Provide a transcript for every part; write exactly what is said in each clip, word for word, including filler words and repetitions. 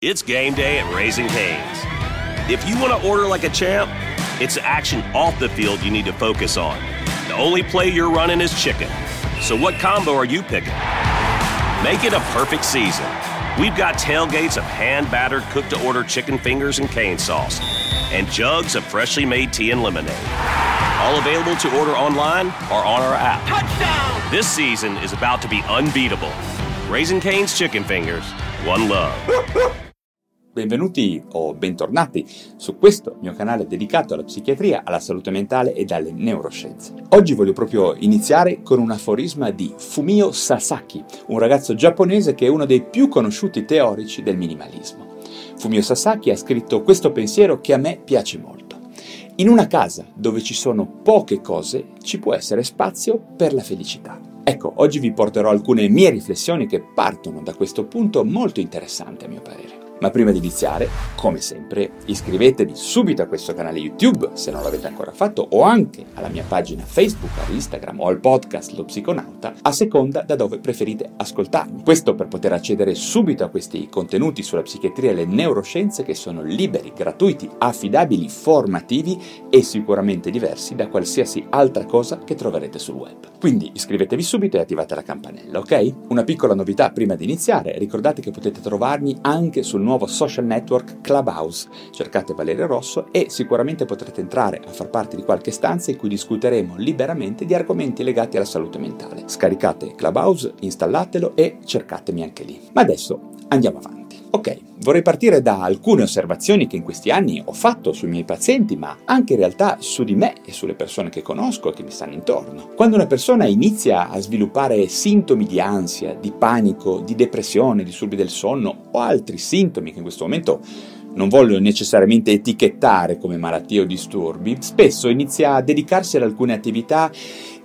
It's game day at Raising Cane's. If you want to order like a champ, it's the action off the field you need to focus on. The only play you're running is chicken. So what combo are you picking? Make it a perfect season. We've got tailgates of hand-battered, cooked-to-order chicken fingers and cane sauce, and jugs of freshly made tea and lemonade. All available to order online or on our app. Touchdown! This season is about to be unbeatable. Raising Cane's Chicken Fingers. One love. Benvenuti o bentornati su questo mio canale dedicato alla psichiatria, alla salute mentale e alle neuroscienze. Oggi voglio proprio iniziare con un aforisma di Fumio Sasaki, un ragazzo giapponese che è uno dei più conosciuti teorici del minimalismo. Fumio Sasaki ha scritto questo pensiero che a me piace molto. In una casa dove ci sono poche cose ci può essere spazio per la felicità. Ecco, oggi vi porterò alcune mie riflessioni che partono da questo punto molto interessante a mio parere. Ma prima di iniziare, come sempre, iscrivetevi subito a questo canale YouTube se non l'avete ancora fatto, o anche alla mia pagina Facebook, a Instagram o al podcast Lo Psiconauta, a seconda da dove preferite ascoltarmi. Questo per poter accedere subito a questi contenuti sulla psichiatria e le neuroscienze che sono liberi, gratuiti, affidabili, formativi e sicuramente diversi da qualsiasi altra cosa che troverete sul web. Quindi iscrivetevi subito e attivate la campanella, ok? Una piccola novità prima di iniziare: ricordate che potete trovarmi anche sul nuovo social network Clubhouse, cercate Valerio Rosso e sicuramente potrete entrare a far parte di qualche stanza in cui discuteremo liberamente di argomenti legati alla salute mentale. Scaricate Clubhouse, installatelo e cercatemi anche lì. Ma adesso andiamo avanti. Ok, vorrei partire da alcune osservazioni che in questi anni ho fatto sui miei pazienti, ma anche in realtà su di me e sulle persone che conosco e che mi stanno intorno. Quando una persona inizia a sviluppare sintomi di ansia, di panico, di depressione, disturbi del sonno o altri sintomi che in questo momento non voglio necessariamente etichettare come malattie o disturbi, spesso inizia a dedicarsi ad alcune attività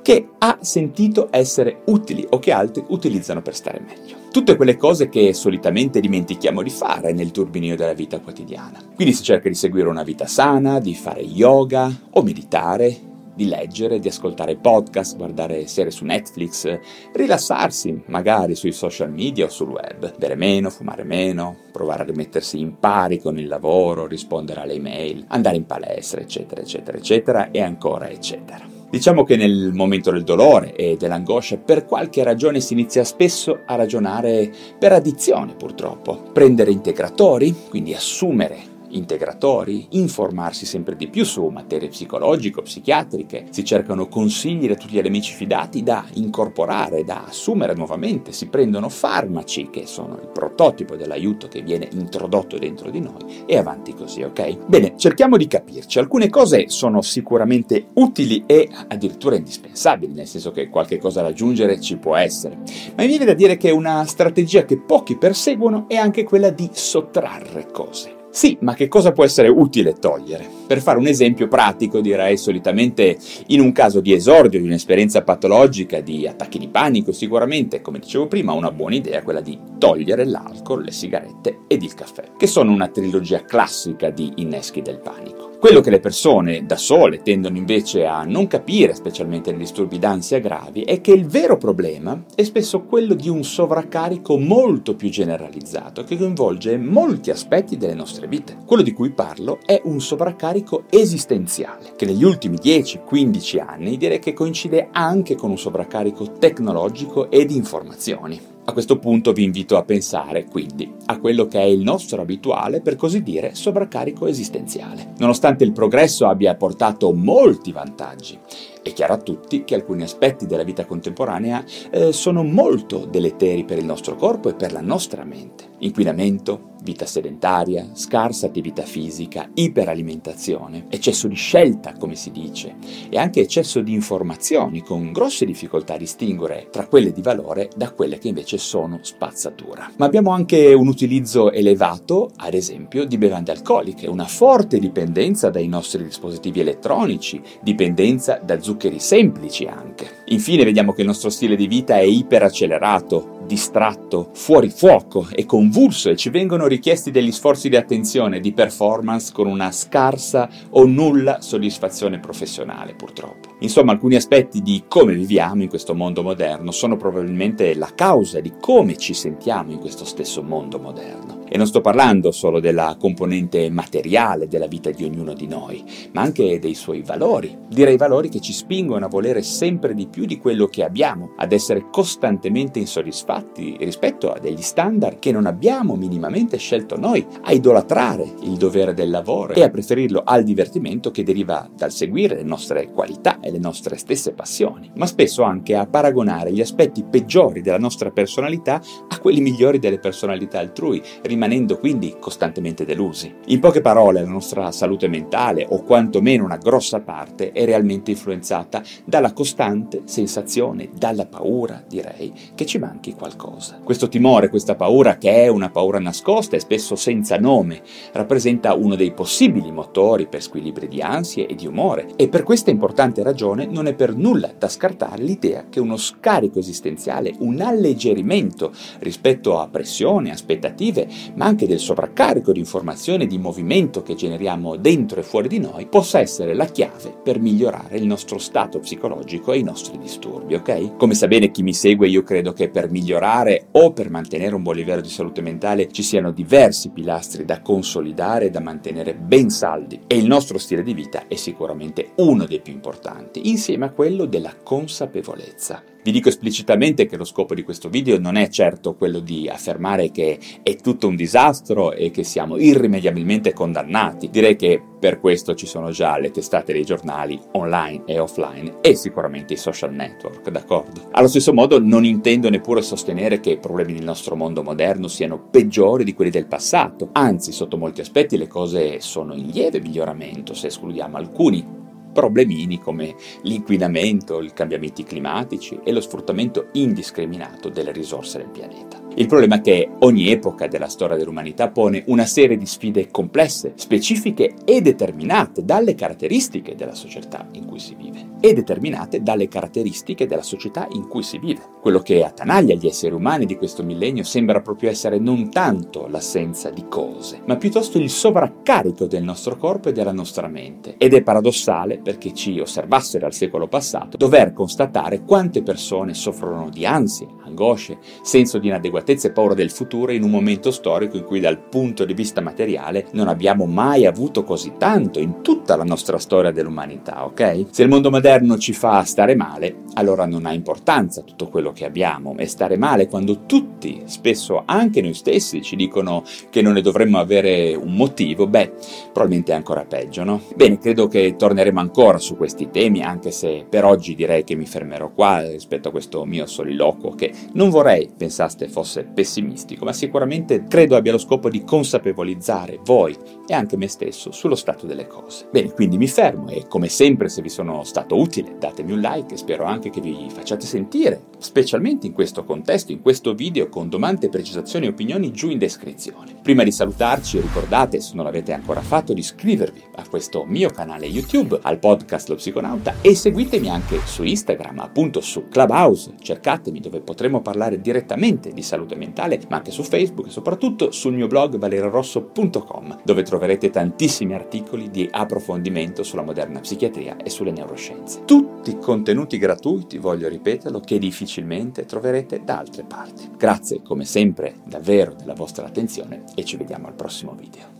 che ha sentito essere utili o che altri utilizzano per stare meglio. Tutte quelle cose che solitamente dimentichiamo di fare nel turbinio della vita quotidiana. Quindi si cerca di seguire una vita sana, di fare yoga o meditare, di leggere, di ascoltare podcast, guardare serie su Netflix, rilassarsi magari sui social media o sul web, bere meno, fumare meno, provare a rimettersi in pari con il lavoro, rispondere alle email, andare in palestra, eccetera, eccetera, eccetera, e ancora eccetera. Diciamo che nel momento del dolore e dell'angoscia per qualche ragione si inizia spesso a ragionare per addizione, purtroppo. Prendere integratori, quindi assumere integratori, informarsi sempre di più su materie psicologico-psichiatriche, si cercano consigli da tutti gli amici fidati da incorporare, da assumere nuovamente, si prendono farmaci che sono il prototipo dell'aiuto che viene introdotto dentro di noi e avanti così, ok? Bene, cerchiamo di capirci. Alcune cose sono sicuramente utili e addirittura indispensabili, nel senso che qualche cosa da aggiungere ci può essere, ma mi viene da dire che una strategia che pochi perseguono è anche quella di sottrarre cose. Sì, ma che cosa può essere utile togliere? Per fare un esempio pratico, direi solitamente in un caso di esordio di un'esperienza patologica, di attacchi di panico, sicuramente, come dicevo prima, una buona idea è quella di togliere l'alcol, le sigarette ed il caffè, che sono una trilogia classica di inneschi del panico. Quello che le persone da sole tendono invece a non capire, specialmente nei disturbi d'ansia gravi, è che il vero problema è spesso quello di un sovraccarico molto più generalizzato che coinvolge molti aspetti delle nostre vite. Quello di cui parlo è un sovraccarico esistenziale, che negli ultimi dieci quindici anni direi che coincide anche con un sovraccarico tecnologico e di informazioni. A questo punto vi invito a pensare, quindi, a quello che è il nostro abituale, per così dire, sovraccarico esistenziale. Nonostante il progresso abbia portato molti vantaggi, è chiaro a tutti che alcuni aspetti della vita contemporanea eh, sono molto deleteri per il nostro corpo e per la nostra mente. Inquinamento, vita sedentaria, scarsa attività fisica, iperalimentazione, eccesso di scelta, come si dice, e anche eccesso di informazioni, con grosse difficoltà a distinguere tra quelle di valore da quelle che invece sono spazzatura. Ma abbiamo anche un utilizzo elevato, ad esempio, di bevande alcoliche, una forte dipendenza dai nostri dispositivi elettronici, dipendenza da zuccheri semplici anche. Infine vediamo che il nostro stile di vita è iperaccelerato, distratto, fuori fuoco e convulso, e ci vengono richiesti degli sforzi di attenzione, di performance, con una scarsa o nulla soddisfazione professionale, purtroppo. Insomma, alcuni aspetti di come viviamo in questo mondo moderno sono probabilmente la causa di come ci sentiamo in questo stesso mondo moderno. E non sto parlando solo della componente materiale della vita di ognuno di noi, ma anche dei suoi valori. Direi valori che ci spingono a volere sempre di più di quello che abbiamo, ad essere costantemente insoddisfatti rispetto a degli standard che non abbiamo minimamente scelto noi, a idolatrare il dovere del lavoro e a preferirlo al divertimento che deriva dal seguire le nostre qualità e le nostre stesse passioni, ma spesso anche a paragonare gli aspetti peggiori della nostra personalità a quelli migliori delle personalità altrui, rimanendo quindi costantemente delusi. In poche parole, la nostra salute mentale, o quantomeno una grossa parte, è realmente influenzata dalla costante sensazione, dalla paura, direi, che ci manchi qualcosa. Questo timore, questa paura, che è una paura nascosta e spesso senza nome, rappresenta uno dei possibili motori per squilibri di ansie e di umore, e per questa importante ragione non è per nulla da scartare l'idea che uno scarico esistenziale, un alleggerimento rispetto a pressioni, aspettative, ma anche del sovraccarico di informazione e di movimento che generiamo dentro e fuori di noi, possa essere la chiave per migliorare il nostro stato psicologico e i nostri disturbi, ok? Come sa bene chi mi segue, io credo che per migliorare o per mantenere un buon livello di salute mentale ci siano diversi pilastri da consolidare e da mantenere ben saldi, e il nostro stile di vita è sicuramente uno dei più importanti, insieme a quello della consapevolezza. Vi dico esplicitamente che lo scopo di questo video non è certo quello di affermare che è tutto un disastro e che siamo irrimediabilmente condannati. Direi che per questo ci sono già le testate dei giornali online e offline e sicuramente i social network, d'accordo? Allo stesso modo non intendo neppure sostenere che i problemi del nostro mondo moderno siano peggiori di quelli del passato, anzi sotto molti aspetti le cose sono in lieve miglioramento se escludiamo alcuni problemini come l'inquinamento, i cambiamenti climatici e lo sfruttamento indiscriminato delle risorse del pianeta. Il problema è che ogni epoca della storia dell'umanità pone una serie di sfide complesse, specifiche e determinate dalle caratteristiche della società in cui si vive. E determinate dalle caratteristiche della società in cui si vive. Quello che attanaglia gli esseri umani di questo millennio sembra proprio essere non tanto l'assenza di cose, ma piuttosto il sovraccarico del nostro corpo e della nostra mente. Ed è paradossale, perché ci osservassero al secolo passato, dover constatare quante persone soffrono di ansie, angosce, senso di inadeguatezza e paura del futuro in un momento storico in cui dal punto di vista materiale non abbiamo mai avuto così tanto in tutta la nostra storia dell'umanità, ok? Se il mondo moderno ci fa stare male, allora non ha importanza tutto quello che abbiamo, e stare male quando tutti, spesso anche noi stessi, ci dicono che non ne dovremmo avere un motivo, beh, probabilmente è ancora peggio, no? Bene, credo che torneremo ancora su questi temi, anche se per oggi direi che mi fermerò qua rispetto a questo mio soliloquo, che non vorrei pensaste fosse pessimistico, ma sicuramente credo abbia lo scopo di consapevolizzare voi e anche me stesso sullo stato delle cose. Bene, quindi mi fermo e come sempre, se vi sono stato utile, datemi un like e spero anche che vi facciate sentire, specialmente in questo contesto, in questo video, con domande, precisazioni e opinioni giù in descrizione. Prima di salutarci, ricordate, se non l'avete ancora fatto, di iscrivervi a questo mio canale YouTube, al podcast Lo Psiconauta, e seguitemi anche su Instagram, appunto su Clubhouse, cercatemi, dove potremo parlare direttamente di salute mentale, ma anche su Facebook e soprattutto sul mio blog valerio rosso punto com, dove troverete tantissimi articoli di approfondimento sulla moderna psichiatria e sulle neuroscienze. Tutti contenuti gratuiti, voglio ripeterlo, che difficilmente troverete da altre parti. Grazie come sempre davvero della vostra attenzione e ci vediamo al prossimo video.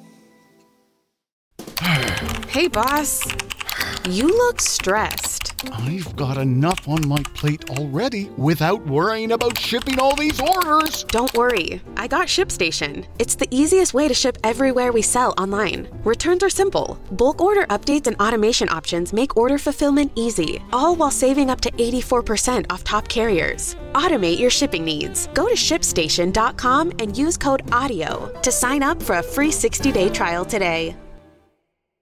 Hey boss, you look stressed. I've got enough on my plate already without worrying about shipping all these orders. Don't worry. I got ShipStation. It's the easiest way to ship everywhere we sell online. Returns are simple. Bulk order updates and automation options make order fulfillment easy, all while saving up to eighty-four percent off top carriers. Automate your shipping needs. Go to ship station dot com and use code AUDIO to sign up for a free sixty-day trial today.